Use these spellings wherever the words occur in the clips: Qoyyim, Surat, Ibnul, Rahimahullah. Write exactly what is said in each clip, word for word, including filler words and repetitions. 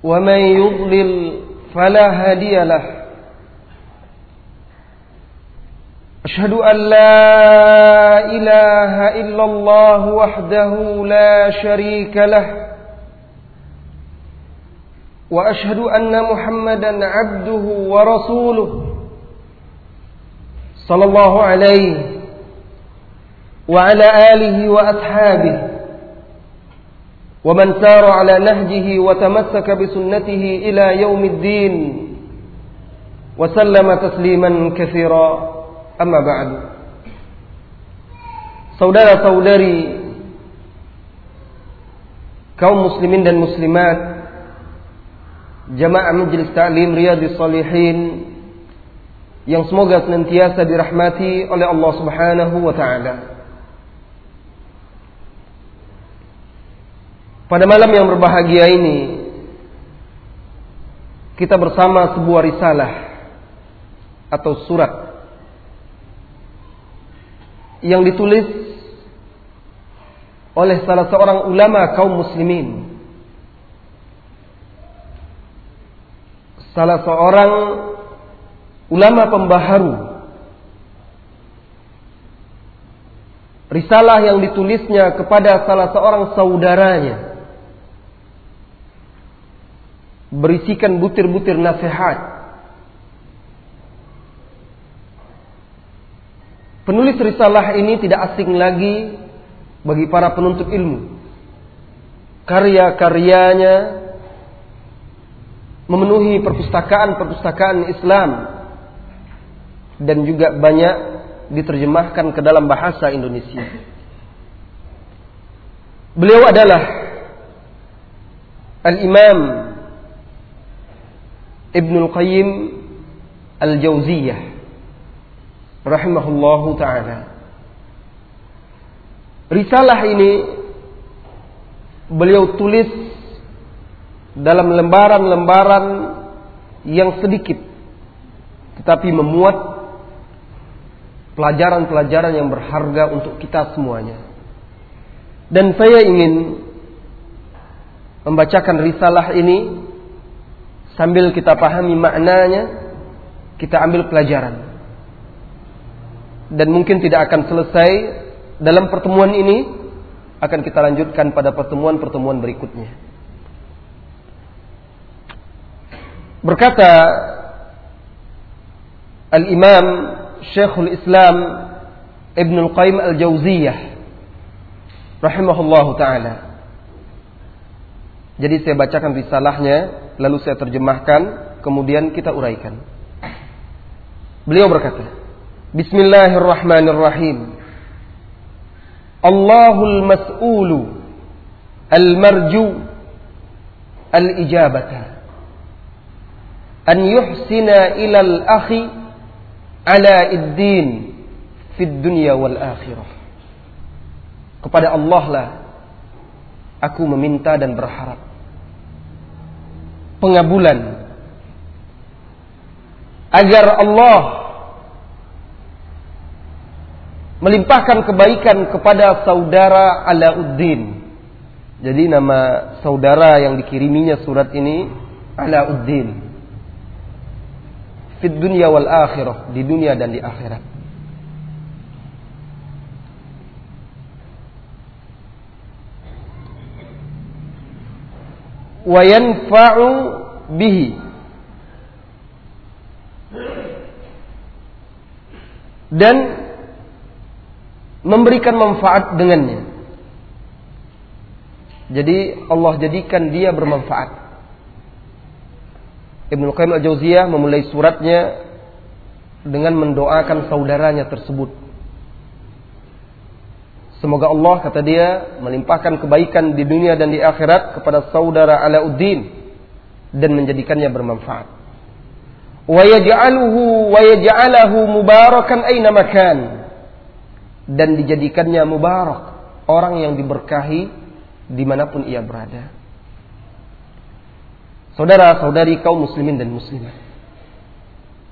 ومن يضلل فلا هادي له أشهد أن لا إله إلا الله وحده لا شريك له وأشهد أن محمدا عبده ورسوله صلى الله عليه وعلى آله وأصحابه ومن سار على نهجه وتمسك بسنته إلى يوم الدين وسلم تسليما كثيرا أما بعد. Saudara-saudari kaum muslimin dan muslimat jamaah majelis ta'lim Riyadhis Shalihin yang semoga senantiasa dirahmati oleh Allah Subhanahu wa taala. Pada malam yang berbahagia ini, kita bersama sebuah risalah atau surat yang ditulis oleh salah seorang ulama kaum muslimin, salah seorang ulama pembaharu. Risalah yang ditulisnya kepada salah seorang saudaranya berisikan butir-butir nasihat. Penulis risalah ini tidak asing lagi bagi para penuntut ilmu. Karya-karyanya memenuhi perpustakaan-perpustakaan Islam dan juga banyak diterjemahkan ke dalam bahasa Indonesia. Beliau adalah Al-Imam Ibnul Qoyyim Al-Jauziyah Rahimahullah ta'ala. Risalah ini beliau tulis dalam lembaran-lembaran yang sedikit, tetapi memuat pelajaran-pelajaran yang berharga untuk kita semuanya. Dan saya ingin membacakan risalah ini sambil kita pahami maknanya, kita ambil pelajaran. Dan mungkin tidak akan selesai dalam pertemuan ini, akan kita lanjutkan pada pertemuan-pertemuan berikutnya. Berkata Al-Imam Syekhul Islam Ibnul Qayyim Al-Jauziyah rahimahullahu ta'ala. Jadi saya bacakan risalahnya, lalu saya terjemahkan, kemudian kita uraikan. Beliau berkata, Bismillahirrahmanirrahim. Allahul mas'ulu al-marju al-ijabata an yuhsina ilal akhi ala iddin fid dunya wal akhirah. Kepada Allah lah aku meminta dan berharap pengabulan, agar Allah melimpahkan kebaikan kepada saudara Alauddin. Jadi nama saudara yang dikiriminya surat ini Alauddin. Fid dunya wal akhirah, di dunia dan di akhirat. Wa yanfa'u bihi, dan memberikan manfaat dengannya. Jadi Allah jadikan dia bermanfaat. Ibnul Qayyim Al-Jauziyah memulai suratnya dengan mendoakan saudaranya tersebut. Semoga Allah, kata dia, melimpahkan kebaikan di dunia dan di akhirat kepada saudara Alauddin. dan menjadikannya bermanfaat. Wa yaj'aluhu wa yaj'alahu mubarakan aina makan, dan dijadikannya mubarak, orang yang diberkahi dimanapun ia berada. Saudara-saudari kaum muslimin dan muslimat,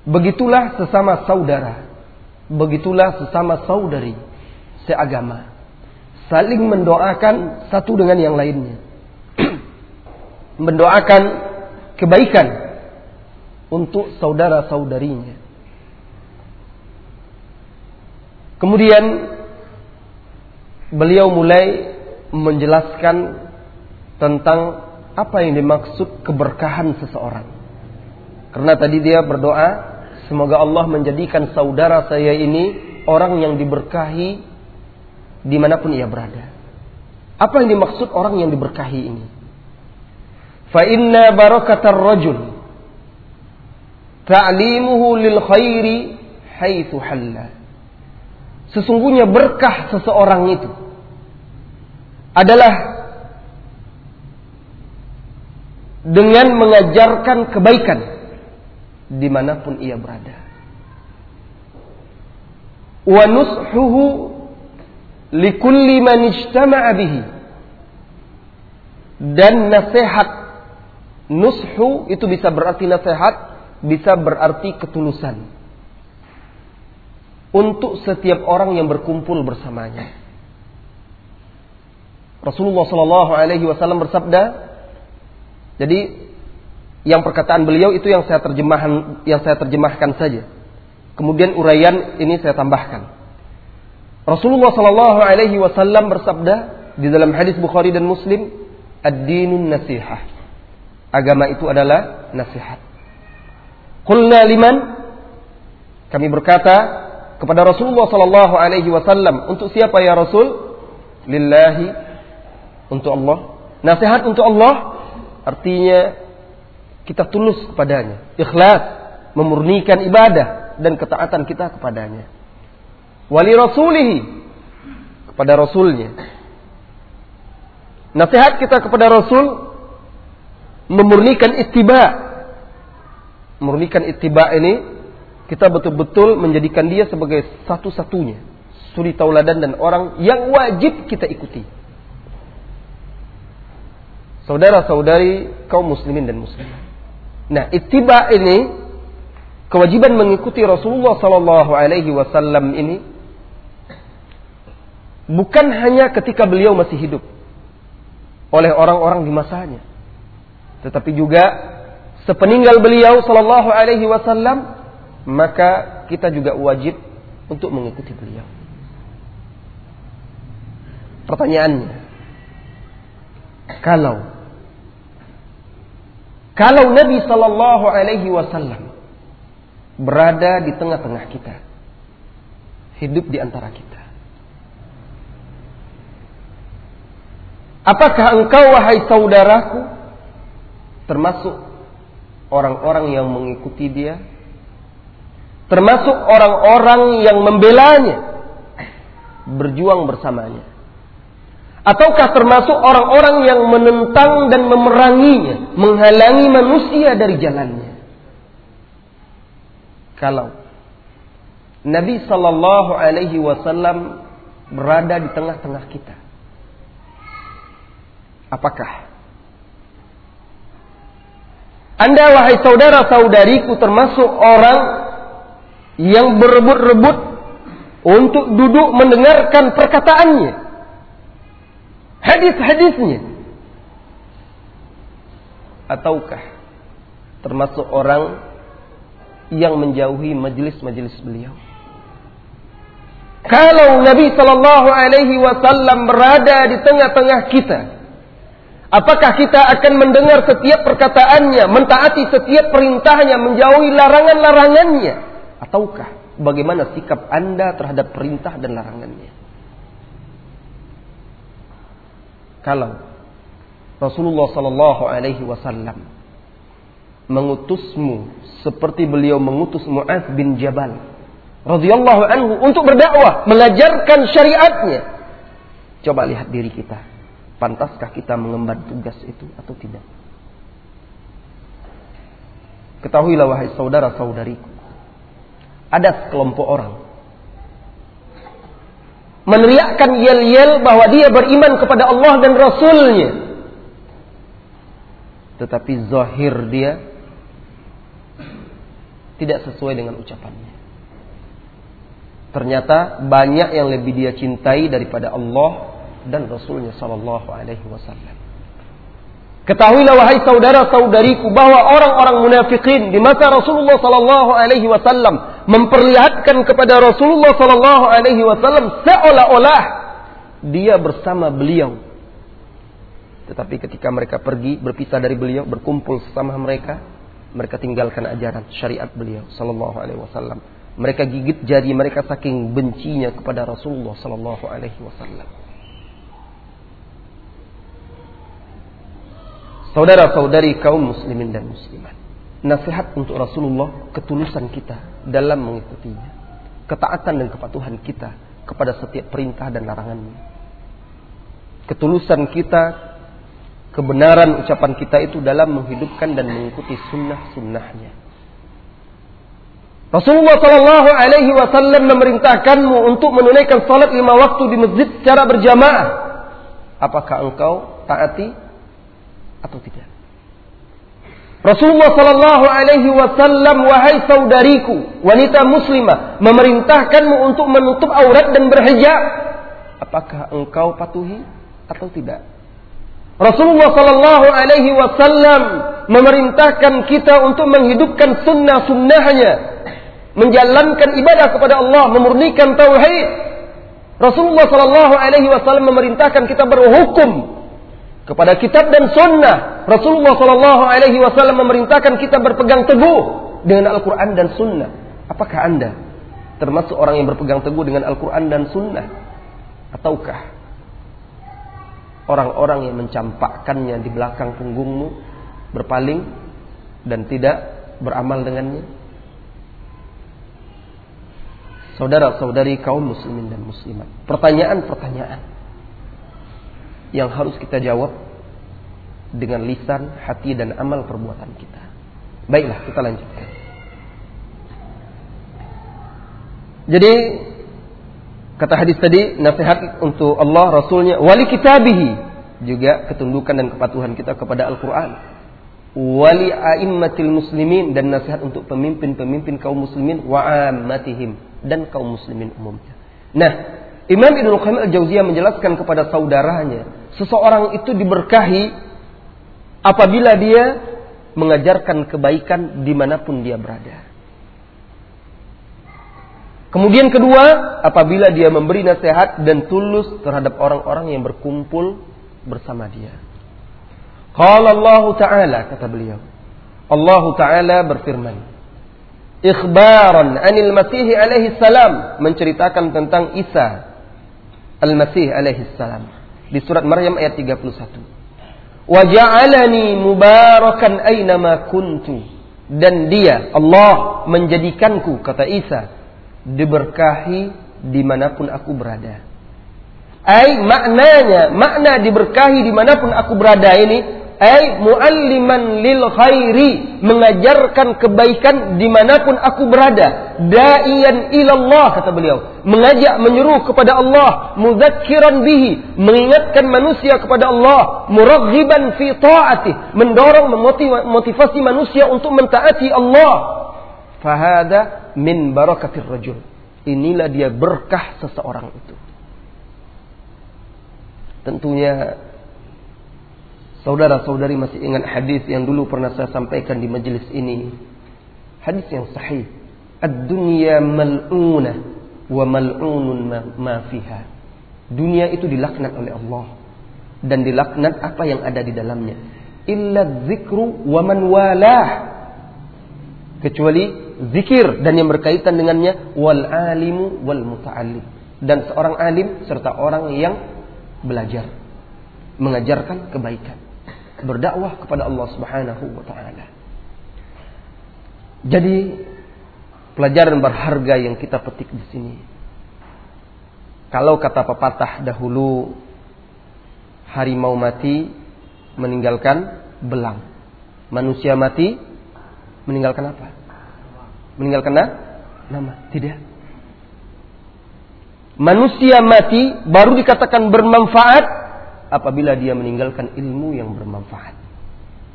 begitulah sesama saudara, begitulah sesama saudari seagama, saling mendoakan satu dengan yang lainnya, mendoakan kebaikan untuk saudara-saudarinya. Kemudian beliau mulai menjelaskan tentang apa yang dimaksud keberkahan seseorang. Karena tadi dia berdoa, semoga Allah menjadikan saudara saya ini orang yang diberkahi dimanapun ia berada. Apa yang dimaksud orang yang diberkahi ini? Fa inna barakatar rajul ta'limuhu lil khairi haitsu halla. Sesungguhnya berkah seseorang itu adalah dengan mengajarkan kebaikan dimanapun ia berada. Wa nushuhu likulli man ijtama'a bihi, dan nasihat, nushu itu bisa berarti nasihat, bisa berarti ketulusan, untuk setiap orang yang berkumpul bersamanya. Rasulullah sallallahu alaihi wasallam bersabda, jadi yang perkataan beliau itu yang saya terjemahkan, yang saya terjemahkan saja. Kemudian uraian ini saya tambahkan. Rasulullah sallallahu alaihi wasallam bersabda di dalam hadis Bukhari dan Muslim, ad-dinun nasihah. Agama itu adalah nasihat. Qulna liman? Kami berkata kepada Rasulullah sallallahu alaihi wasallam, untuk siapa ya Rasul? Lillahi, untuk Allah. Nasihat untuk Allah artinya kita tulus kepadanya, ikhlas, memurnikan ibadah dan ketaatan kita kepadanya. Wali rasulihi, kepada rasulnya. Nasihat kita kepada rasul memurnikan ittiba. Memurnikan ittiba ini kita betul-betul menjadikan dia sebagai satu-satunya suri tauladan dan orang yang wajib kita ikuti. Saudara-saudari kaum muslimin dan muslimat. Nah, ittiba ini, kewajiban mengikuti Rasulullah sallallahu alaihi wasallam ini bukan hanya ketika beliau masih hidup oleh orang-orang di masanya, tetapi juga sepeninggal beliau sallallahu alaihi wasallam, maka kita juga wajib untuk mengikuti beliau. Pertanyaannya, kalau Kalau Nabi sallallahu alaihi wasallam berada di tengah-tengah kita, hidup di antara kita, apakah engkau wahai saudaraku termasuk orang-orang yang mengikuti dia? Termasuk orang-orang yang membelanya, berjuang bersamanya? Ataukah termasuk orang-orang yang menentang dan memeranginya, menghalangi manusia dari jalannya? Kalau Nabi sallallahu alaihi wasallam berada di tengah-tengah kita, apakah Anda wahai saudara-saudariku termasuk orang yang berebut-rebut untuk duduk mendengarkan perkataannya, hadis-hadisnya? Ataukah termasuk orang yang menjauhi majelis-majelis beliau? Kalau Nabi sallallahu alaihi wasallam berada di tengah-tengah kita, apakah kita akan mendengar setiap perkataannya, mentaati setiap perintahnya, menjauhi larangan-larangannya? Ataukah bagaimana sikap Anda terhadap perintah dan larangannya? Kalau Rasulullah sallallahu alaihi wasallam mengutusmu seperti beliau mengutus Mu'adz bin Jabal radhiyallahu anhu untuk berdakwah, mengajarkan syariatnya, coba lihat diri kita, pantaskah kita mengemban tugas itu atau tidak? Ketahuilah wahai saudara-saudariku, ada sekelompok orang meneriakkan yel-yel bahwa dia beriman kepada Allah dan Rasulnya, tetapi zahir dia tidak sesuai dengan ucapannya. Ternyata banyak yang lebih dia cintai daripada Allah dan Rasulnya sallallahu alaihi wasallam. Ketahuilah wahai saudara-saudariku bahwa orang-orang munafikin di masa Rasulullah sallallahu alaihi wasallam memperlihatkan kepada Rasulullah sallallahu alaihi wasallam seolah-olah dia bersama beliau. Tetapi ketika mereka pergi berpisah dari beliau, berkumpul sesama mereka, mereka tinggalkan ajaran syariat beliau sallallahu alaihi wasallam. Mereka gigit jari mereka saking bencinya kepada Rasulullah sallallahu alaihi wasallam. Saudara-saudari kaum muslimin dan muslimat, nasihat untuk Rasulullah, ketulusan kita dalam mengikutinya, ketaatan dan kepatuhan kita kepada setiap perintah dan larangannya, ketulusan kita, kebenaran ucapan kita itu dalam menghidupkan dan mengikuti sunnah-sunnahnya. Rasulullah sallallahu alaihi wasallam memerintahkanmu untuk menunaikan salat lima waktu di masjid secara berjamaah. Apakah engkau taati atau tidak? Rasulullah sallallahu alaihi wasallam, wahai saudariku wanita muslimah, memerintahkanmu untuk menutup aurat dan berhijab. Apakah engkau patuhi atau tidak? Rasulullah sallallahu alaihi wasallam memerintahkan kita untuk menghidupkan sunnah-sunnahnya, menjalankan ibadah kepada Allah, memurnikan tauhid. Rasulullah sallallahu alaihi wasallam memerintahkan kita berhukum kepada kitab dan sunnah. Rasulullah sallallahu alaihi wasallam memerintahkan kita berpegang teguh dengan Al-Quran dan sunnah. Apakah anda termasuk orang yang berpegang teguh dengan Al-Quran dan sunnah? Ataukah orang-orang yang mencampakkannya di belakang punggungmu, berpaling dan tidak beramal dengannya? Saudara-saudari kaum muslimin dan muslimat, pertanyaan-pertanyaan yang harus kita jawab dengan lisan, hati, dan amal perbuatan kita. Baiklah, kita lanjutkan. Jadi kata hadis tadi, nasihat untuk Allah, Rasulnya, wali kitabihi, juga ketundukan dan kepatuhan kita kepada Al-Quran, wali a'immatil muslimin, dan nasihat untuk pemimpin-pemimpin kaum muslimin, wa'ammatihim, dan kaum muslimin umumnya. Nah, Imam Ibnul Qayyim Al-Jauziyah menjelaskan kepada saudaranya, seseorang itu diberkahi apabila dia mengajarkan kebaikan dimanapun dia berada. Kemudian kedua, apabila dia memberi nasihat dan tulus terhadap orang-orang yang berkumpul bersama dia. Qala Allah Ta'ala, kata beliau, Allah Ta'ala berfirman, ikhbaran anil Masih alaihi salam, menceritakan tentang Isa Al-Masih alaihi salam di surat Maryam ayat tiga puluh satu. Wa ja'alani mubarakan aynama kuntu, dan dia Allah menjadikanku, kata Isa, diberkahi dimanapun aku berada. Ay, maknanya, makna diberkahi dimanapun aku berada ini, ay mualliman lil khairi, mengajarkan kebaikan dimanapun aku berada. Da'iyan ilallah, kata beliau, mengajak, menyuruh kepada Allah. Mudzakiran bihi, mengingatkan manusia kepada Allah. Muraghiban fi ta'atih, mendorong, memotivasi manusia untuk mentaati Allah. Fahada min barakatir rajul, inilah dia berkah seseorang itu. Tentunya saudara-saudari masih ingat hadis yang dulu pernah saya sampaikan di majelis ini. Hadis yang sahih. Ad-dunya mal'unah wa mal'unun ma fiha. Dunia itu dilaknat oleh Allah dan dilaknat apa yang ada di dalamnya. Illa dzikru wa man walah, kecuali zikir dan yang berkaitan dengannya, wal alimu wal muta'allim, dan seorang alim serta orang yang belajar, mengajarkan kebaikan, berdakwah kepada Allah Subhanahu wa taala. Jadi pelajaran berharga yang kita petik di sini. Kalau kata pepatah dahulu, harimau mati meninggalkan belang, manusia mati Meninggalkan apa? Meninggalkan nama? Tidak. Manusia mati baru dikatakan bermanfaat apabila dia meninggalkan ilmu yang bermanfaat.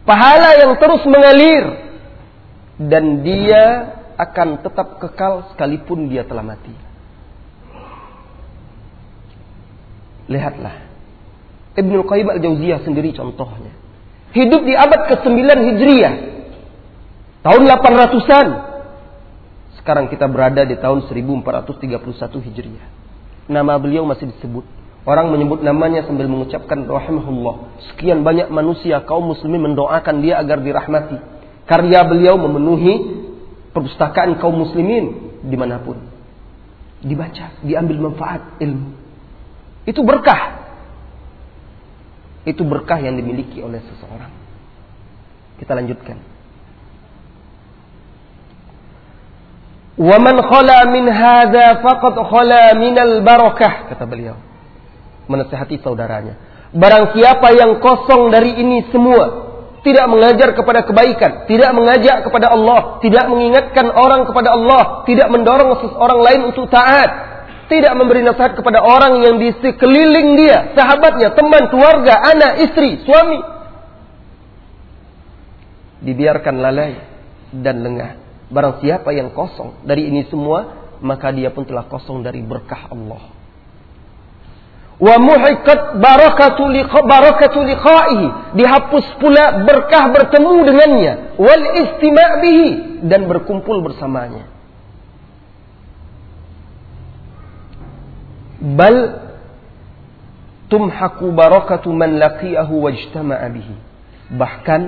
Pahala yang terus mengalir. Dan dia akan tetap kekal sekalipun dia telah mati. Lihatlah. Ibnul Qoyyim al-Jauziyah sendiri contohnya. Hidup di abad kesembilan Hijriah. Tahun delapan ratusan. Sekarang kita berada di tahun seribu empat ratus tiga puluh satu Hijriah. Nama beliau masih disebut. Orang menyebut namanya sambil mengucapkan Rahimahullah. Sekian banyak manusia kaum muslimin mendoakan dia agar dirahmati. Karya beliau memenuhi perpustakaan kaum muslimin dimanapun. Dibaca, diambil manfaat ilmu. Itu berkah. Itu berkah yang dimiliki oleh seseorang. Kita lanjutkan. Wa man khala min hadza faqad khala min al-barakah, kata beliau menasihati saudaranya. Barang siapa yang kosong dari ini semua, tidak mengajar kepada kebaikan, tidak mengajak kepada Allah, tidak mengingatkan orang kepada Allah, tidak mendorong seseorang lain untuk taat, tidak memberi nasihat kepada orang yang di sekeliling dia, sahabatnya, teman, keluarga, anak, istri, suami, dibiarkan lalai dan lengah. Barang siapa yang kosong dari ini semua, maka dia pun telah kosong dari berkah Allah. Wa muhiqat barakatu liqa barakatu liqaihi, dihapus pula berkah bertemu dengannya, wal istima' bihi, dan berkumpul bersamanya. Bal tumhaku barakatu man laqiyahu wajtama'a bihi. Bahkan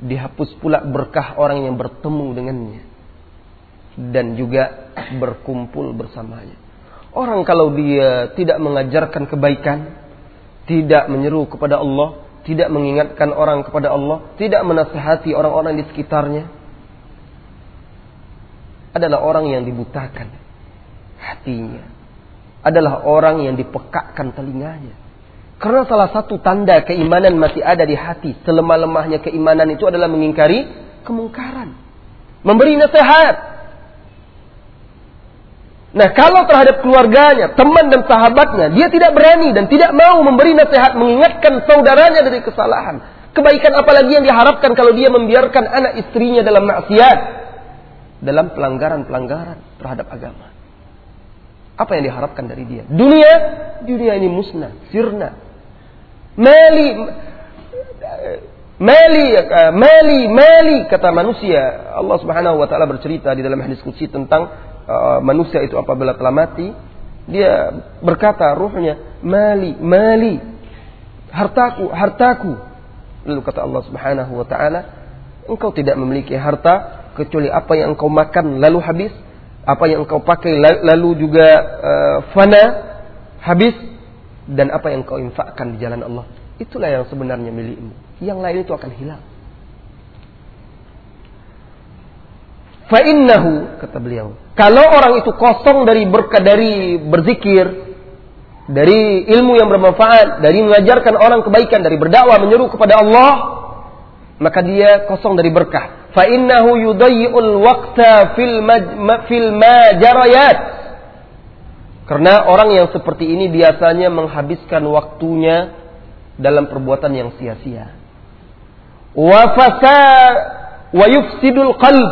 dihapus pula berkah orang yang bertemu dengannya dan juga berkumpul bersamanya. Orang kalau dia tidak mengajarkan kebaikan, tidak menyeru kepada Allah, tidak mengingatkan orang kepada Allah, tidak menasihati orang-orang di sekitarnya, adalah orang yang dibutakan hatinya, adalah orang yang dipekakkan telinganya. Karena salah satu tanda keimanan masih ada di hati, selemah-lemahnya keimanan itu adalah mengingkari kemungkaran, memberi nasihat. Nah, kalau terhadap keluarganya, teman dan sahabatnya, dia tidak berani dan tidak mau memberi nasihat, mengingatkan saudaranya dari kesalahan, kebaikan apalagi yang diharapkan kalau dia membiarkan anak istrinya dalam maksiat, dalam pelanggaran-pelanggaran terhadap agama. Apa yang diharapkan dari dia? Dunia, dunia ini musnah, sirna. Mali, mali, mali, mali, kata manusia. Allah Subhanahu wa Ta'ala bercerita di dalam hadis qudsi tentang uh, manusia itu apabila telah mati, dia berkata ruhnya, mali, mali, hartaku, hartaku. Lalu kata Allah Subhanahu wa Ta'ala, engkau tidak memiliki harta kecuali apa yang engkau makan lalu habis, apa yang engkau pakai lalu juga uh, fana, habis, dan apa yang engkau infakkan di jalan Allah, itulah yang sebenarnya milikmu, yang lain itu akan hilang. Fa innahu, kata beliau, kalau orang itu kosong dari berkah, dari berzikir, dari ilmu yang bermanfaat, dari mengajarkan orang kebaikan, dari berdakwah menyeru kepada Allah, maka dia kosong dari berkah. Fa innahu yudayyi'ul waqta fil fil majariyat. Karena orang yang seperti ini biasanya menghabiskan waktunya dalam perbuatan yang sia-sia. Wa fasad wa yufsidul qalb,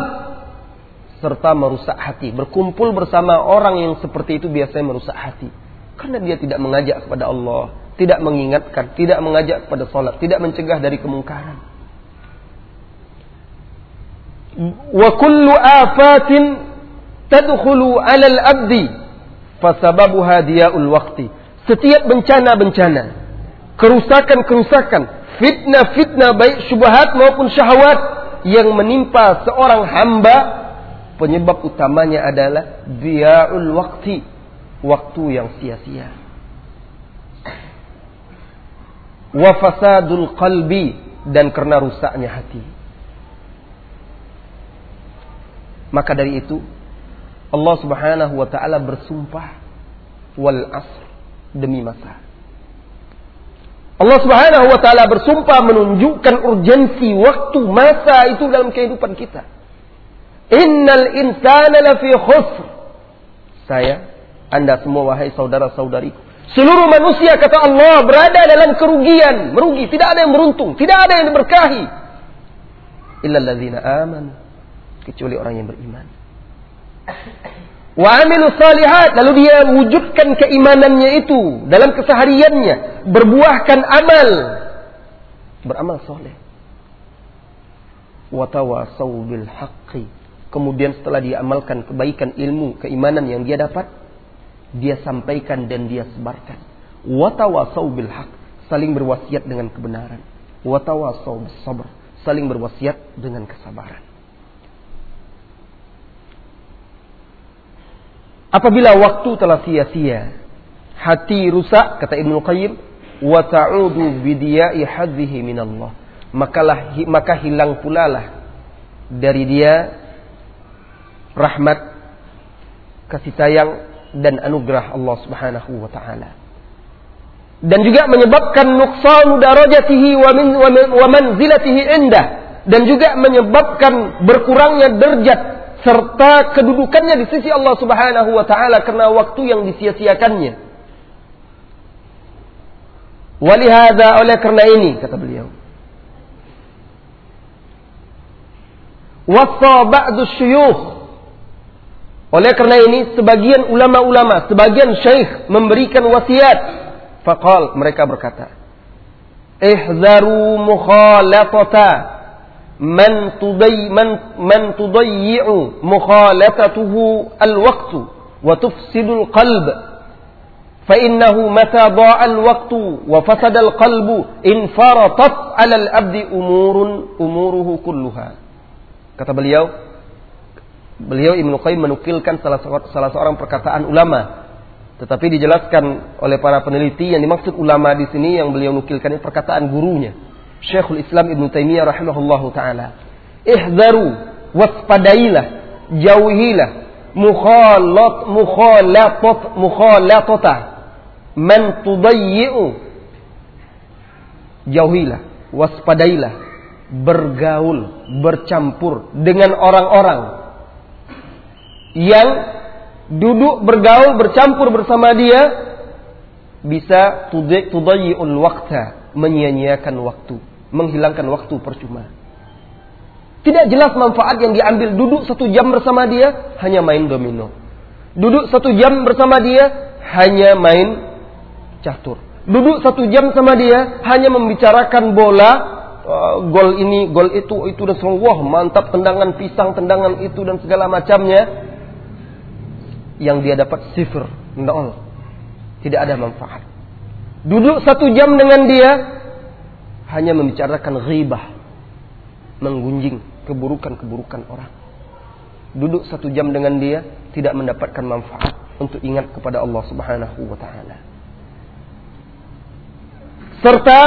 serta merusak hati. Berkumpul bersama orang yang seperti itu biasanya merusak hati. Karena dia tidak mengajak kepada Allah, tidak mengingatkan, tidak mengajak kepada salat, tidak mencegah dari kemungkaran. Wa kullu afatin tadkhulu 'ala al-'abdi fasababuha diya'ul waqti. Setiap bencana-bencana, kerusakan-kerusakan, fitnah-fitnah baik syubhat maupun syahwat yang menimpa seorang hamba, penyebab utamanya adalah diya'ul waqti, waktu yang sia-sia. Wa fasadul qalbi, dan karena rusaknya hati. Maka dari itu Allah Subhanahu wa Ta'ala bersumpah, wal asr, demi masa. Allah Subhanahu wa Ta'ala bersumpah menunjukkan urgensi waktu, masa itu dalam kehidupan kita. Innal insana lafi khusr. Saya, anda semua wahai saudara-saudariku, seluruh manusia kata Allah berada dalam kerugian, merugi, tidak ada yang beruntung, tidak ada yang diberkahi. Illal ladzina amanu, kecuali orang yang beriman. Wa amilus salihat, lalu dia wujudkan keimanannya itu dalam kesehariannya, berbuahkan amal, beramal soleh. Wa tawasaw bil haqqi. Kemudian setelah dia amalkan kebaikan ilmu, keimanan yang dia dapat, dia sampaikan dan dia sebarkan. Wa tawasaw bil haq, saling berwasiat dengan kebenaran. Wa tawasaw bis sabr, saling berwasiat dengan kesabaran. Apabila waktu telah sia-sia, hati rusak, kata Ibnul Qoyyim, wa ta'udu bidiya'i hadzihi minallah, makalah maka hilang pulalah dari dia rahmat, kasih sayang dan anugerah Allah Subhanahu wa taala. Dan juga menyebabkan nuqsanu darajatihi wa min wa manzilatihi indah, dan juga menyebabkan berkurangnya derajat serta kedudukannya di sisi Allah Subhanahu wa taala karena waktu yang disia-siakannya. Walihada, oleh karena ini kata beliau, wasa ba'du syuyukh, oleh karena ini sebagian ulama-ulama, sebagian syekh memberikan wasiat. Faqal, mereka berkata, ihzaru mukhalatata man tudayyi man man tudayyi'u mukhalatatuhu alwaqtu wa tufsidu alqalb, fa innahu mata dha'a alwaqtu wa fasada alqalbu infaratat 'ala alabdi umurun umuruhu kulluha. Kata beliau, Beliau Ibnul Qoyyim menukilkan salah, salah seorang perkataan ulama, tetapi dijelaskan oleh para peneliti yang dimaksud ulama di sini yang beliau nukilkan ini perkataan gurunya, Syekhul Islam Ibnu Taimiyah rahimahullah taala. Ihzaru, waspadailah, jauhilah, mukhalat mukhalatat mukhalatata man tudayyi'u, jauhilah, waspadailah, bergaul, bercampur dengan orang-orang yang duduk bergaul, bercampur bersama dia, bisa tudayyi'ul waqta, menyia-nyiakan waktu, menghilangkan waktu percuma. Tidak jelas manfaat yang diambil. Duduk satu jam bersama dia, hanya main domino. Duduk satu jam bersama dia, hanya main catur. Duduk satu jam sama dia, hanya membicarakan bola, uh, gol ini, gol itu, itu dan semua. Wah, mantap tendangan pisang, tendangan itu dan segala macamnya. Yang dia dapat sifir, nol, tidak ada manfaat. Duduk satu jam dengan dia, hanya membicarakan ghibah, menggunjing keburukan-keburukan orang. Duduk satu jam dengan dia, tidak mendapatkan manfaat untuk ingat kepada Allah Subhanahu wa taala. Serta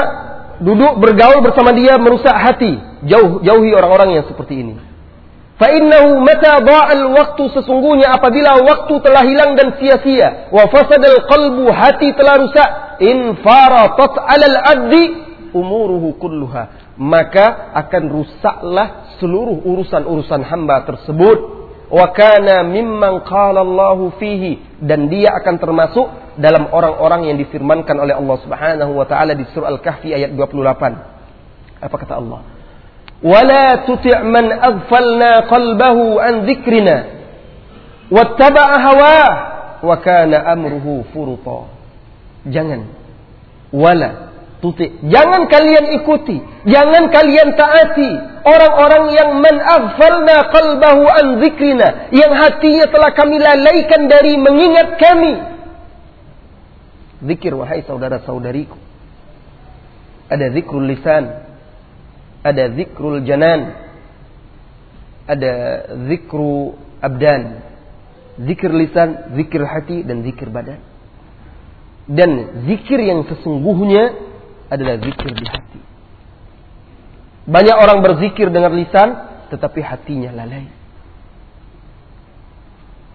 duduk bergaul bersama dia merusak hati. Jauh, jauhi orang-orang yang seperti ini. Fa innahu mata dha'al waqtu, sesungguhnya apabila waktu telah hilang dan sia-sia, wa fasadal qalbu, hati telah rusak, infaratat 'alal 'abdi umuruhu kulluha, maka akan rusaklah seluruh urusan-urusan hamba tersebut. Wa kana mimman qala Allahu fihi, dan dia akan termasuk dalam orang-orang yang difirmankan oleh Allah Subhanahu wa taala di surah Al-Kahfi ayat dua puluh delapan. Apa kata Allah? وَلَا تُطِعْ مَنْ أَغْفَلْنَا قَلْبَهُ عَنْ ذِكْرِنَا وَاتَّبَعَ هَوَاهُ وَكَانَ أَمْرُهُ فُرُطًا. Jangan, wala tuti, jangan kalian ikuti, jangan kalian taati orang-orang yang man aghfalna qalbahu an dzikrina, yang hatinya telah kami lalaikan dari mengingat kami. Zikir, wahai saudara-saudariku, ada zikrul lisan, ada zikrul janan, ada zikru abdan, zikir lisan, zikir hati, dan zikir badan. Dan zikir yang sesungguhnya adalah zikir di hati. Banyak orang berzikir dengan lisan, tetapi hatinya lalai.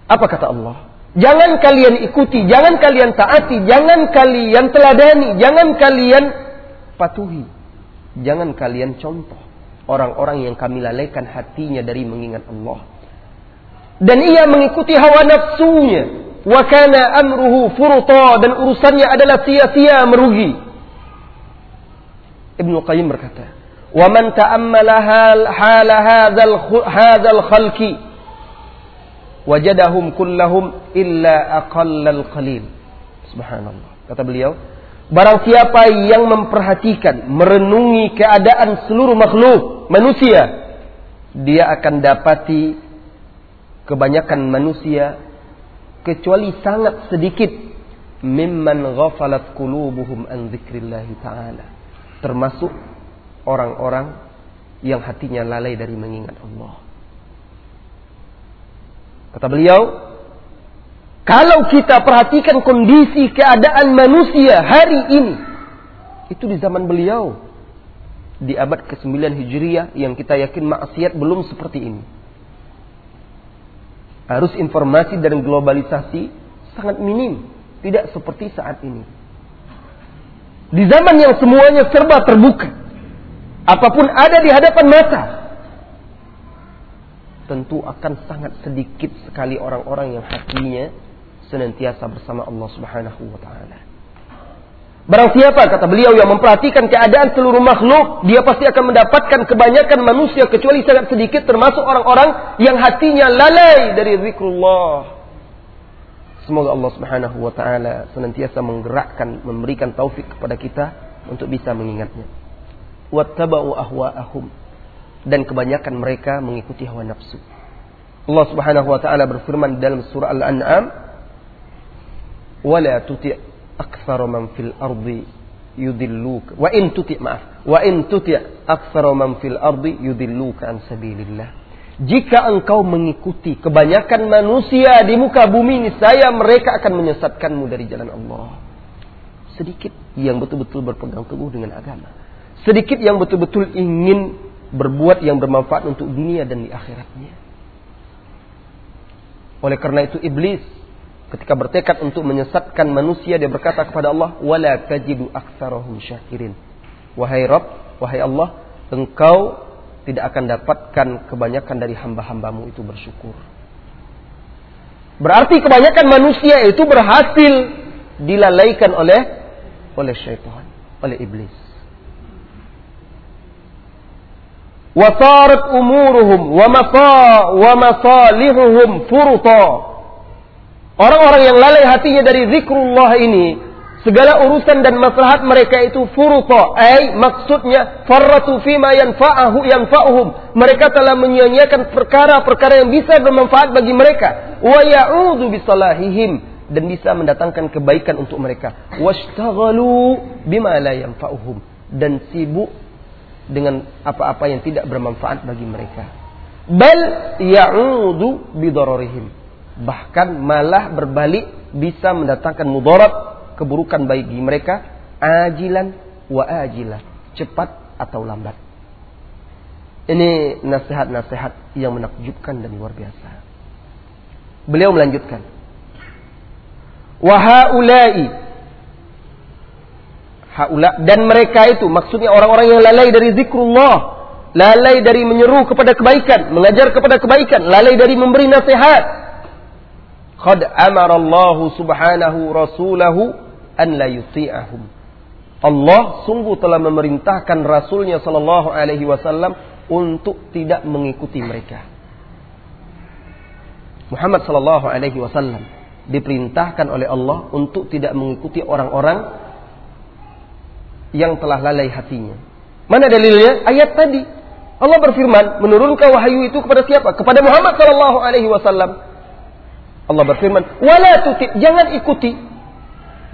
Apa kata Allah? Jangan kalian ikuti, jangan kalian taati, jangan kalian teladani, jangan kalian patuhi, jangan kalian contoh orang-orang yang kami lalaikan hatinya dari mengingat Allah. dan ia mengikuti hawa nafsunya, wa kana amruhu furta, dan urusannya adalah sia-sia merugi. Ibnu Qayyim berkata, "Wa man ta'ammala hal hadzal hadzal khalqi wajadahum kullahum illa aqallal qalil." Subhanallah. Kata beliau, barang siapa yang memperhatikan, merenungi keadaan seluruh makhluk manusia, dia akan dapati kebanyakan manusia kecuali sangat sedikit mimman ghafalat qulubuhum an dzikrillah ta'ala, termasuk orang-orang yang hatinya lalai dari mengingat Allah. Kata beliau, kalau kita perhatikan kondisi keadaan manusia hari ini, itu di zaman beliau, di abad kesembilan Hijriah, yang kita yakin maksiat belum seperti ini. Arus informasi dan globalisasi sangat minim, tidak seperti saat ini. Di zaman yang semuanya serba terbuka, apapun ada di hadapan mata, tentu akan sangat sedikit sekali orang-orang yang hatinya senantiasa bersama Allah Subhanahu wa ta'ala. Barang siapa, kata beliau, yang memperhatikan keadaan seluruh makhluk, dia pasti akan mendapatkan kebanyakan manusia kecuali sangat sedikit, termasuk orang-orang yang hatinya lalai dari zikrullah. Semoga Allah Subhanahu wa ta'ala senantiasa menggerakkan, memberikan taufik kepada kita untuk bisa mengingatnya. Wattaba'u ahwa'ahum, dan kebanyakan mereka mengikuti hawa nafsu. Allah Subhanahu wa ta'ala berfirman dalam surah Al-An'am, "Wala tuti' aktsara man fil ardi yudilluka wa in tuti maaf wa in tuti aktsara man fil ardi yudilluka an sabilillah." Jika engkau mengikuti kebanyakan manusia di muka bumi ini, saya mereka akan menyesatkanmu dari jalan Allah. Sedikit yang betul-betul berpegang teguh dengan agama, sedikit yang betul-betul ingin berbuat yang bermanfaat untuk dunia dan di akhiratnya. Oleh karena itu iblis ketika bertekad untuk menyesatkan manusia, dia berkata kepada Allah, "Wala tajidu aktsarahum syakirin." Wahai Rabb, wahai Allah, engkau tidak akan dapatkan kebanyakan dari hamba-hambamu itu bersyukur. Berarti kebanyakan manusia itu berhasil dilalaikan oleh oleh syaitan, oleh iblis. Wa sarat umuruhum wa mafa wa masalihuhum furta. Orang-orang yang lalai hatinya dari zikrullah ini, segala urusan dan maslahat mereka itu furta, ai maksudnya farratu fima yanfa'ahu yanfa'uhum. Mereka telah menyia-nyiakan perkara-perkara yang bisa bermanfaat bagi mereka. Wa ya'udzu bisalahihim, dan bisa mendatangkan kebaikan untuk mereka. Washtaghalu bima la yanfa'uhum, dan sibuk dengan apa-apa yang tidak bermanfaat bagi mereka. Bal ya'udzu bidararihim, bahkan malah berbalik bisa mendatangkan mudarat, keburukan bagi mereka, ajilan wa ajilah, cepat atau lambat. Ini nasihat-nasihat yang menakjubkan dan luar biasa. Beliau melanjutkan, wa haula'i, haula, dan mereka itu maksudnya orang-orang yang lalai dari zikrullah, lalai dari menyeru kepada kebaikan, mengajar kepada kebaikan, lalai dari memberi nasihat. Qad amara Allah subhanahu rasulahu an la yuti'ahum. Allah sungguh telah memerintahkan Rasulnya sallallahu alaihi wasallam untuk tidak mengikuti mereka. Muhammad sallallahu alaihi wasallam diperintahkan oleh Allah untuk tidak mengikuti orang-orang yang telah lalai hatinya. Mana dalilnya? Ayat tadi. Allah berfirman, menurunkan wahyu itu kepada siapa? Kepada Muhammad sallallahu alaihi wasallam. Allah berfirman, "Wala tuti', jangan ikuti,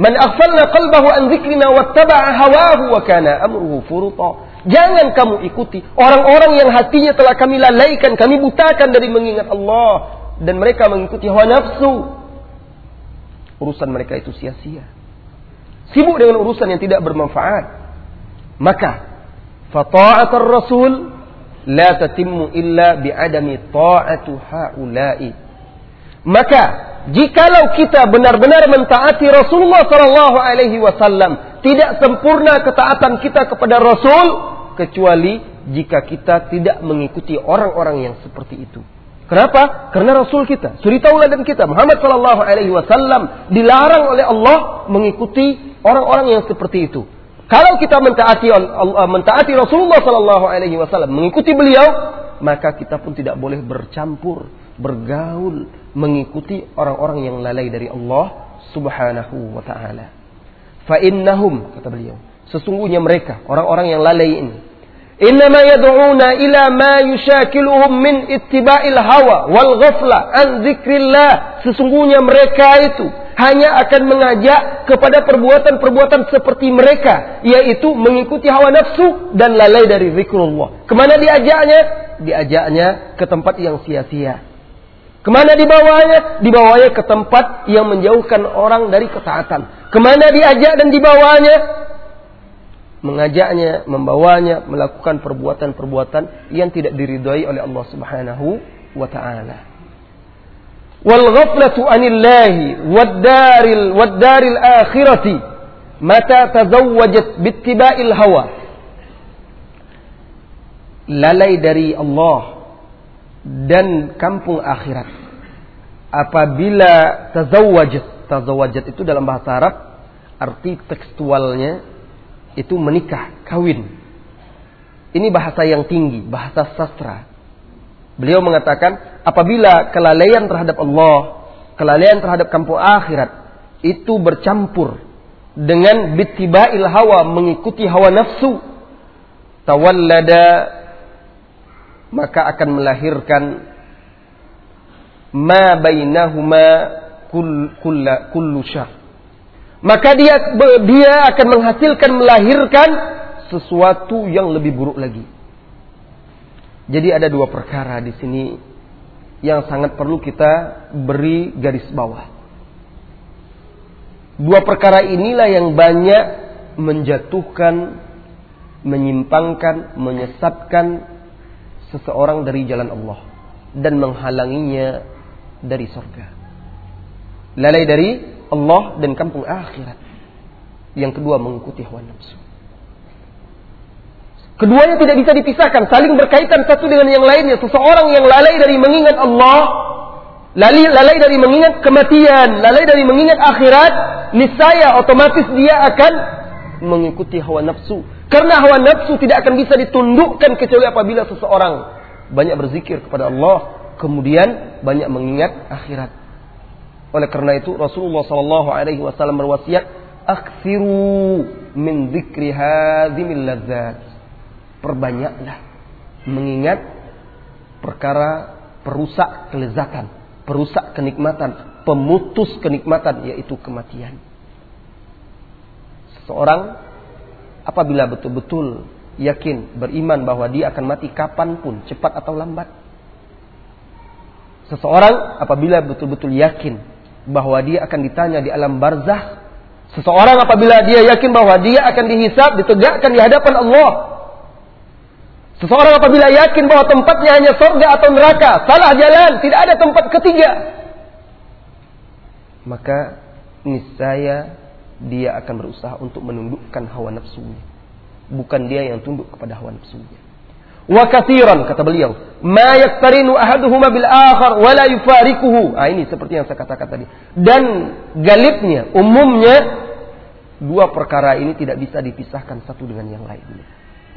man aghfalna qalbahu an dzikrina wattaba'a hawahu wa kana amruhu furta." Jangan kamu ikuti orang-orang yang hatinya telah kami lalaikan, kami butakan dari mengingat Allah, dan mereka mengikuti hawa nafsu. Urusan mereka itu sia-sia. Sibuk dengan urusan yang tidak bermanfaat. Maka, fa ta'atur rasul la tatimmu illa bi adami ta'atu haula'i. Maka jikalau kita benar-benar mentaati Rasulullah sallallahu alaihi wasallam, tidak sempurna ketaatan kita kepada Rasul kecuali jika kita tidak mengikuti orang-orang yang seperti itu. Kenapa? Karena Rasul kita, suri tauladan kita Muhammad sallallahu alaihi wasallam dilarang oleh Allah mengikuti orang-orang yang seperti itu. Kalau kita mentaati mentaati Rasulullah sallallahu alaihi wasallam, mengikuti beliau, maka kita pun tidak boleh bercampur, bergaul, mengikuti orang-orang yang lalai dari Allah Subhanahu wa taala. Fa innahum, kata beliau, sesungguhnya mereka orang-orang yang lalai ini, innama yad'una ila ma yushakiluhum min ittiba'il hawa wal ghafla an dzikrillah. Sesungguhnya mereka itu hanya akan mengajak kepada perbuatan-perbuatan seperti mereka, yaitu mengikuti hawa nafsu dan lalai dari zikrullah. Kemana diajaknya? Diajaknya ke tempat yang sia-sia. Kemana dibawanya? Dibawanya ke tempat yang menjauhkan orang dari ketaatan. Kemana diajak dan dibawanya? Mengajaknya, membawanya melakukan perbuatan-perbuatan yang tidak diridhai oleh Allah Subhanahu wa taala. Wal ghaflatu anillahi wad daril wad daril akhirati mata tazawwajat bittiba'il hawa. Lalai dari Allah dan kampung akhirat apabila tazawwajat. Tazawwajat itu dalam bahasa Arab arti tekstualnya itu menikah, kawin. Ini bahasa yang tinggi, bahasa sastra. Beliau mengatakan apabila kelalaian terhadap Allah, kelalaian terhadap kampung akhirat itu bercampur dengan bittiba'il hawa, mengikuti hawa nafsu, tawallada, maka akan melahirkan ma bainahuma kullu kullu syar. Maka dia dia akan menghasilkan, melahirkan sesuatu yang lebih buruk lagi. Jadi ada dua perkara di sini yang sangat perlu kita beri garis bawah. Dua perkara inilah yang banyak menjatuhkan, menyimpangkan, menyesatkan seseorang dari jalan Allah dan menghalanginya dari surga. Lalai dari Allah dan kampung akhirat. Yang kedua, mengikuti hawa nafsu. Keduanya tidak bisa dipisahkan, saling berkaitan satu dengan yang lainnya. Seseorang yang lalai dari mengingat Allah, lalai, lalai dari mengingat kematian, lalai dari mengingat akhirat, niscaya otomatis dia akan mengikuti hawa nafsu. Karena hawa nafsu tidak akan bisa ditundukkan kecuali apabila seseorang banyak berzikir kepada Allah, kemudian banyak mengingat akhirat. Oleh karena itu Rasulullah shallallahu alaihi wasallam berwasiat, "Aktsiru min dzikri hadzimil ladzat." Perbanyaklah mengingat perkara perusak kelezatan, perusak kenikmatan, pemutus kenikmatan, yaitu kematian. Seseorang apabila betul-betul yakin, beriman bahwa dia akan mati kapanpun, cepat atau lambat. Seseorang apabila betul-betul yakin bahwa dia akan ditanya di alam barzah. Seseorang apabila dia yakin bahwa dia akan dihisab, ditegakkan di hadapan Allah. Seseorang apabila yakin bahwa tempatnya hanya surga atau neraka, salah jalan, tidak ada tempat ketiga, maka niscaya dia akan berusaha untuk menundukkan hawa nafsunya. Bukan dia yang tunduk kepada hawa nafsunya. Wa katsiran, kata beliau, ma yaktarinu ahaduhuma bil akhar wa la yufarikuhu. Ah, ini seperti yang saya katakan tadi. Dan galibnya, umumnya, dua perkara ini tidak bisa dipisahkan satu dengan yang lainnya.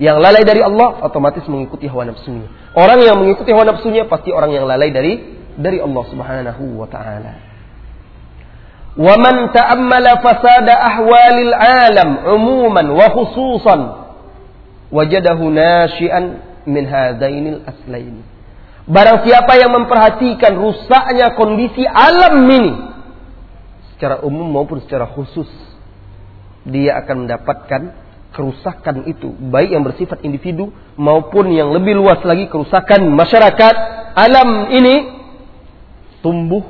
Yang lalai dari Allah otomatis mengikuti hawa nafsunya. Orang yang mengikuti hawa nafsunya pasti orang yang lalai dari dari Allah Subhanahu wa taala. وَمَنْ تَأَمَّلَ فَسَادَ أَحْوَالِ الْعَالَمِ عُمُومًا وَخُصُوصًا وَجَدَهُ نَاشِئًا مِنْ هَذَيْنِ الْأَصْلَيْنِ. Barang siapa yang memperhatikan rusaknya kondisi alam ini secara umum maupun secara khusus, dia akan mendapatkan kerusakan itu, baik yang bersifat individu maupun yang lebih luas lagi kerusakan masyarakat. Alam ini tumbuh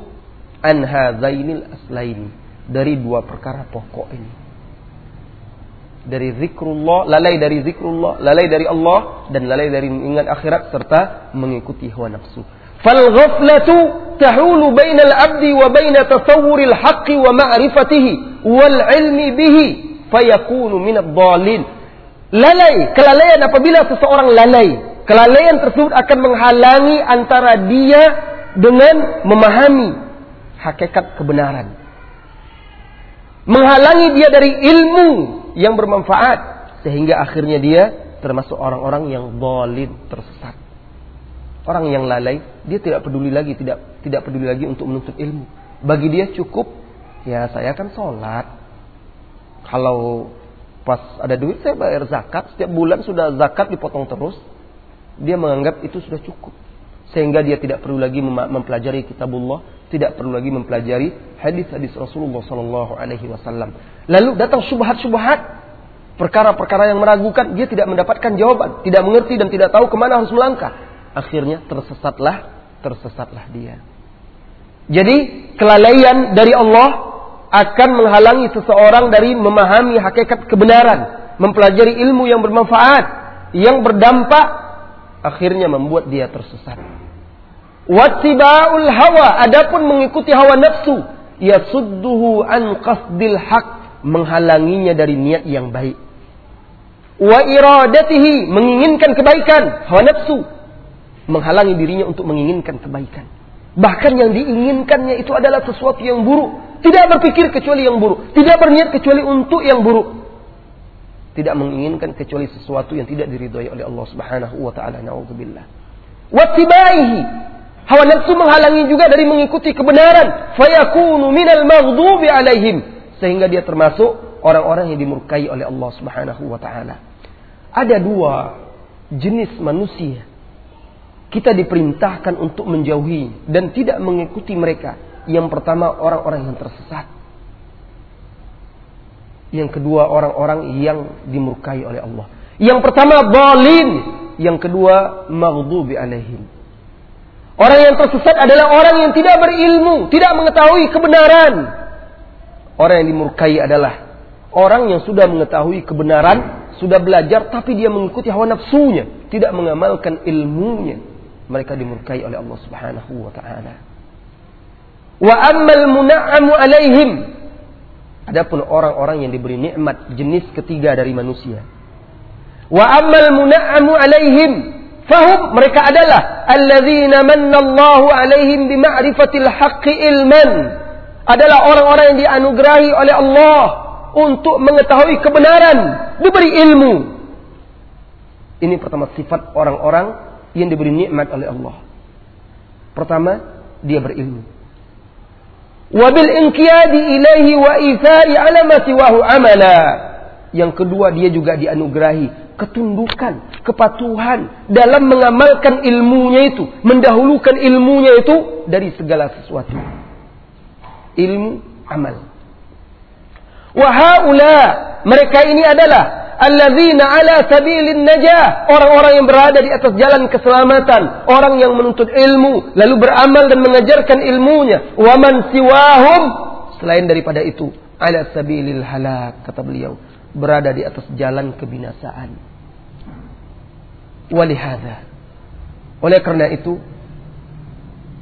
an hadzainil aslaini, dari dua perkara pokok ini, dari zikrullah, lalai dari zikrullah, lalai dari Allah, dan lalai dari mengingat akhirat serta mengikuti hawa nafsu. Fal ghaflatu tahulu bainal abdi wa baina tasawwuril haqqi wa ma'rifatihi wal ilmi bihi fayakunu minad dhalin. Lalai, kelalaian apabila seseorang lalai, kelalaian tersebut akan menghalangi antara dia dengan memahami hakikat kebenaran, menghalangi dia dari ilmu yang bermanfaat, sehingga akhirnya dia termasuk orang-orang yang zalim, tersesat. Orang yang lalai, dia tidak peduli lagi, tidak tidak peduli lagi untuk menuntut ilmu. Bagi dia cukup, ya saya kan sholat, kalau pas ada duit saya bayar zakat, setiap bulan sudah zakat dipotong terus, dia menganggap itu sudah cukup. Sehingga dia tidak perlu lagi mempelajari kitabullah, tidak perlu lagi mempelajari hadis-hadis Rasulullah sallallahu alaihi wasallam. Lalu datang syubhat-syubhat, perkara-perkara yang meragukan, dia tidak mendapatkan jawaban, tidak mengerti dan tidak tahu kemana harus melangkah. Akhirnya tersesatlah, tersesatlah dia. Jadi kelalaian dari Allah akan menghalangi seseorang dari memahami hakikat kebenaran, mempelajari ilmu yang bermanfaat, yang berdampak, akhirnya membuat dia tersesat. Wattiba'ul hawa, adapun mengikuti hawa nafsu, yasudduhu an qasdil haq, menghalanginya dari niat yang baik. Wa iradatihi, menginginkan kebaikan, hawa nafsu menghalangi dirinya untuk menginginkan kebaikan. Bahkan yang diinginkannya itu adalah sesuatu yang buruk, tidak berpikir kecuali yang buruk, tidak berniat kecuali untuk yang buruk, tidak menginginkan kecuali sesuatu yang tidak diridhai oleh Allah Subhanahu wa taala, naudzubillah. Wattibaihi, hawa nafsu menghalangi juga dari mengikuti kebenaran, fayakunu minal maghdubi alaihim, sehingga dia termasuk orang-orang yang dimurkai oleh Allah Subhanahu wa taala. Ada dua jenis manusia kita diperintahkan untuk menjauhi dan tidak mengikuti mereka. Yang pertama, orang-orang yang tersesat. Yang kedua, orang-orang yang dimurkai oleh Allah. Yang pertama zalim, yang kedua maghdubi alaihim. Orang yang tersesat adalah orang yang tidak berilmu, tidak mengetahui kebenaran. Orang yang dimurkai adalah orang yang sudah mengetahui kebenaran, sudah belajar, tapi dia mengikuti hawa nafsunya, tidak mengamalkan ilmunya. Mereka dimurkai oleh Allah Subhanahu wa taala. Wa ammal mun'amu alaihim, adapun orang-orang yang diberi nikmat, jenis ketiga dari manusia. Wa ammal mun'amu alaihim, fahum, mereka adalah alladzina mannallahu alaihim bima'rifatil haqqi ilman, adalah orang-orang yang dianugerahi oleh Allah untuk mengetahui kebenaran, diberi ilmu. Ini pertama sifat orang-orang yang diberi nikmat oleh Allah. Pertama, dia berilmu. Wabil inqiyadi ilaihi wa ithai ala ma siwahu amala. Yang kedua, dia juga dianugerahi ketundukan, kepatuhan dalam mengamalkan ilmunya itu, mendahulukan ilmunya itu dari segala sesuatu. Ilmu, amal. Wa haula, mereka ini adalah alladzina ala sabilin najah, orang-orang yang berada di atas jalan keselamatan, orang yang menuntut ilmu lalu beramal dan mengajarkan ilmunya. Wa man siwahum, selain daripada itu, ala sabilil halak, kata beliau, berada di atas jalan kebinasaan. Walihada, oleh karena itu,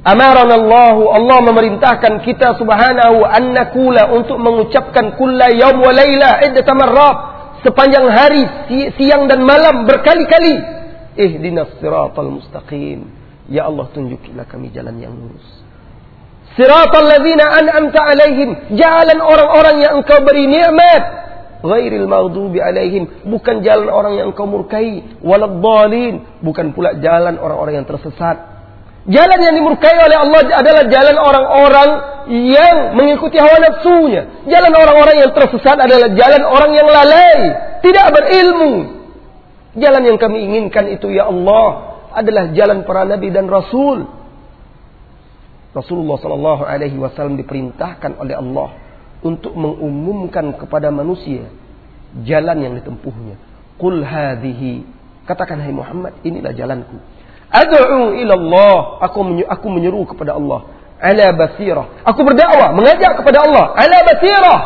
amaranallahu, Allah memerintahkan kita subhanahu an naqula, untuk mengucapkan kulla yaum wa laila iddatam marrat, sepanjang hari, siang dan malam berkali-kali, ihdinas siratal mustaqim, ya Allah tunjukilah kami jalan yang lurus. Siratal ladzina an'amta alaihim, jalan orang-orang yang engkau beri nikmat, ghairil maghdubi alaihim, bukan jalan orang yang engkau murkai, waladhdallin, bukan pula jalan orang-orang yang tersesat. Jalan yang dimurkai oleh Allah adalah jalan orang-orang yang mengikuti hawa nafsunya. Jalan orang-orang yang tersesat adalah jalan orang yang lalai, tidak berilmu. Jalan yang kami inginkan itu, ya Allah, adalah jalan para nabi dan rasul. Rasulullah sallallahu alaihi wasallam diperintahkan oleh Allah untuk mengumumkan kepada manusia jalan yang ditempuhnya. Qul hadhihi, katakan hai Muhammad, inilah jalanku. Ad'u ila Allah, aku aku menyeru kepada Allah, ala basirah, aku berdakwah mengajak kepada Allah, ala basirah,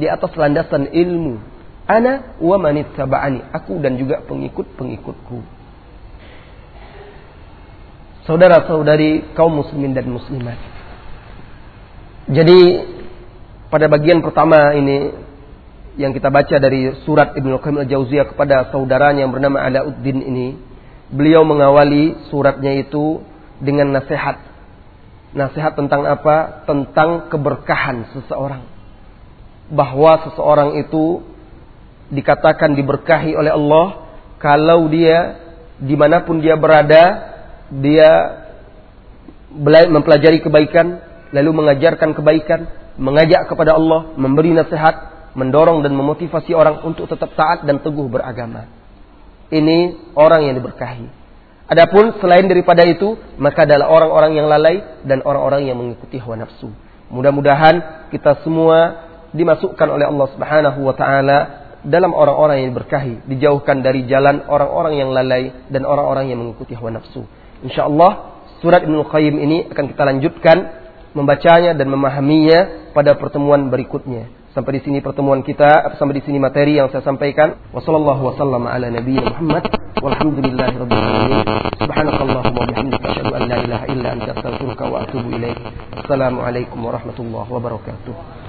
di atas landasan ilmu, ana wa man ittaba'ani, aku dan juga pengikut-pengikutku. Saudara-saudari kaum muslimin dan muslimat. Jadi pada bagian pertama ini yang kita baca dari surat Ibnul Qayyim Al-Jauziyah kepada saudaranya yang bernama Alauddin ini, beliau mengawali suratnya itu dengan nasihat Nasihat tentang apa? Tentang keberkahan seseorang. Bahwa seseorang itu dikatakan diberkahi oleh Allah kalau dia dimanapun dia berada, dia mempelajari kebaikan, lalu mengajarkan kebaikan, mengajak kepada Allah, memberi nasihat, mendorong dan memotivasi orang untuk tetap taat dan teguh beragama. Ini orang yang diberkahi. Adapun selain daripada itu, maka adalah orang-orang yang lalai dan orang-orang yang mengikuti hawa nafsu. Mudah-mudahan kita semua dimasukkan oleh Allah Subhanahu wa taala dalam orang-orang yang berkahi, dijauhkan dari jalan orang-orang yang lalai dan orang-orang yang mengikuti hawa nafsu. Insyaallah surat Ibnul Qoyyim ini akan kita lanjutkan membacanya dan memahaminya pada pertemuan berikutnya. Sampai di sini pertemuan kita, sampai di sini materi yang saya sampaikan. Wassallallahu wasallam ala nabiyina Muhammad walhamdulillahirabbil alamin. Subhanakallahumma wa bihamdika asyhadu an la ilaha illa anta astaghfiruka wa atubu ilaik. Assalamualaikum warahmatullahi wabarakatuh.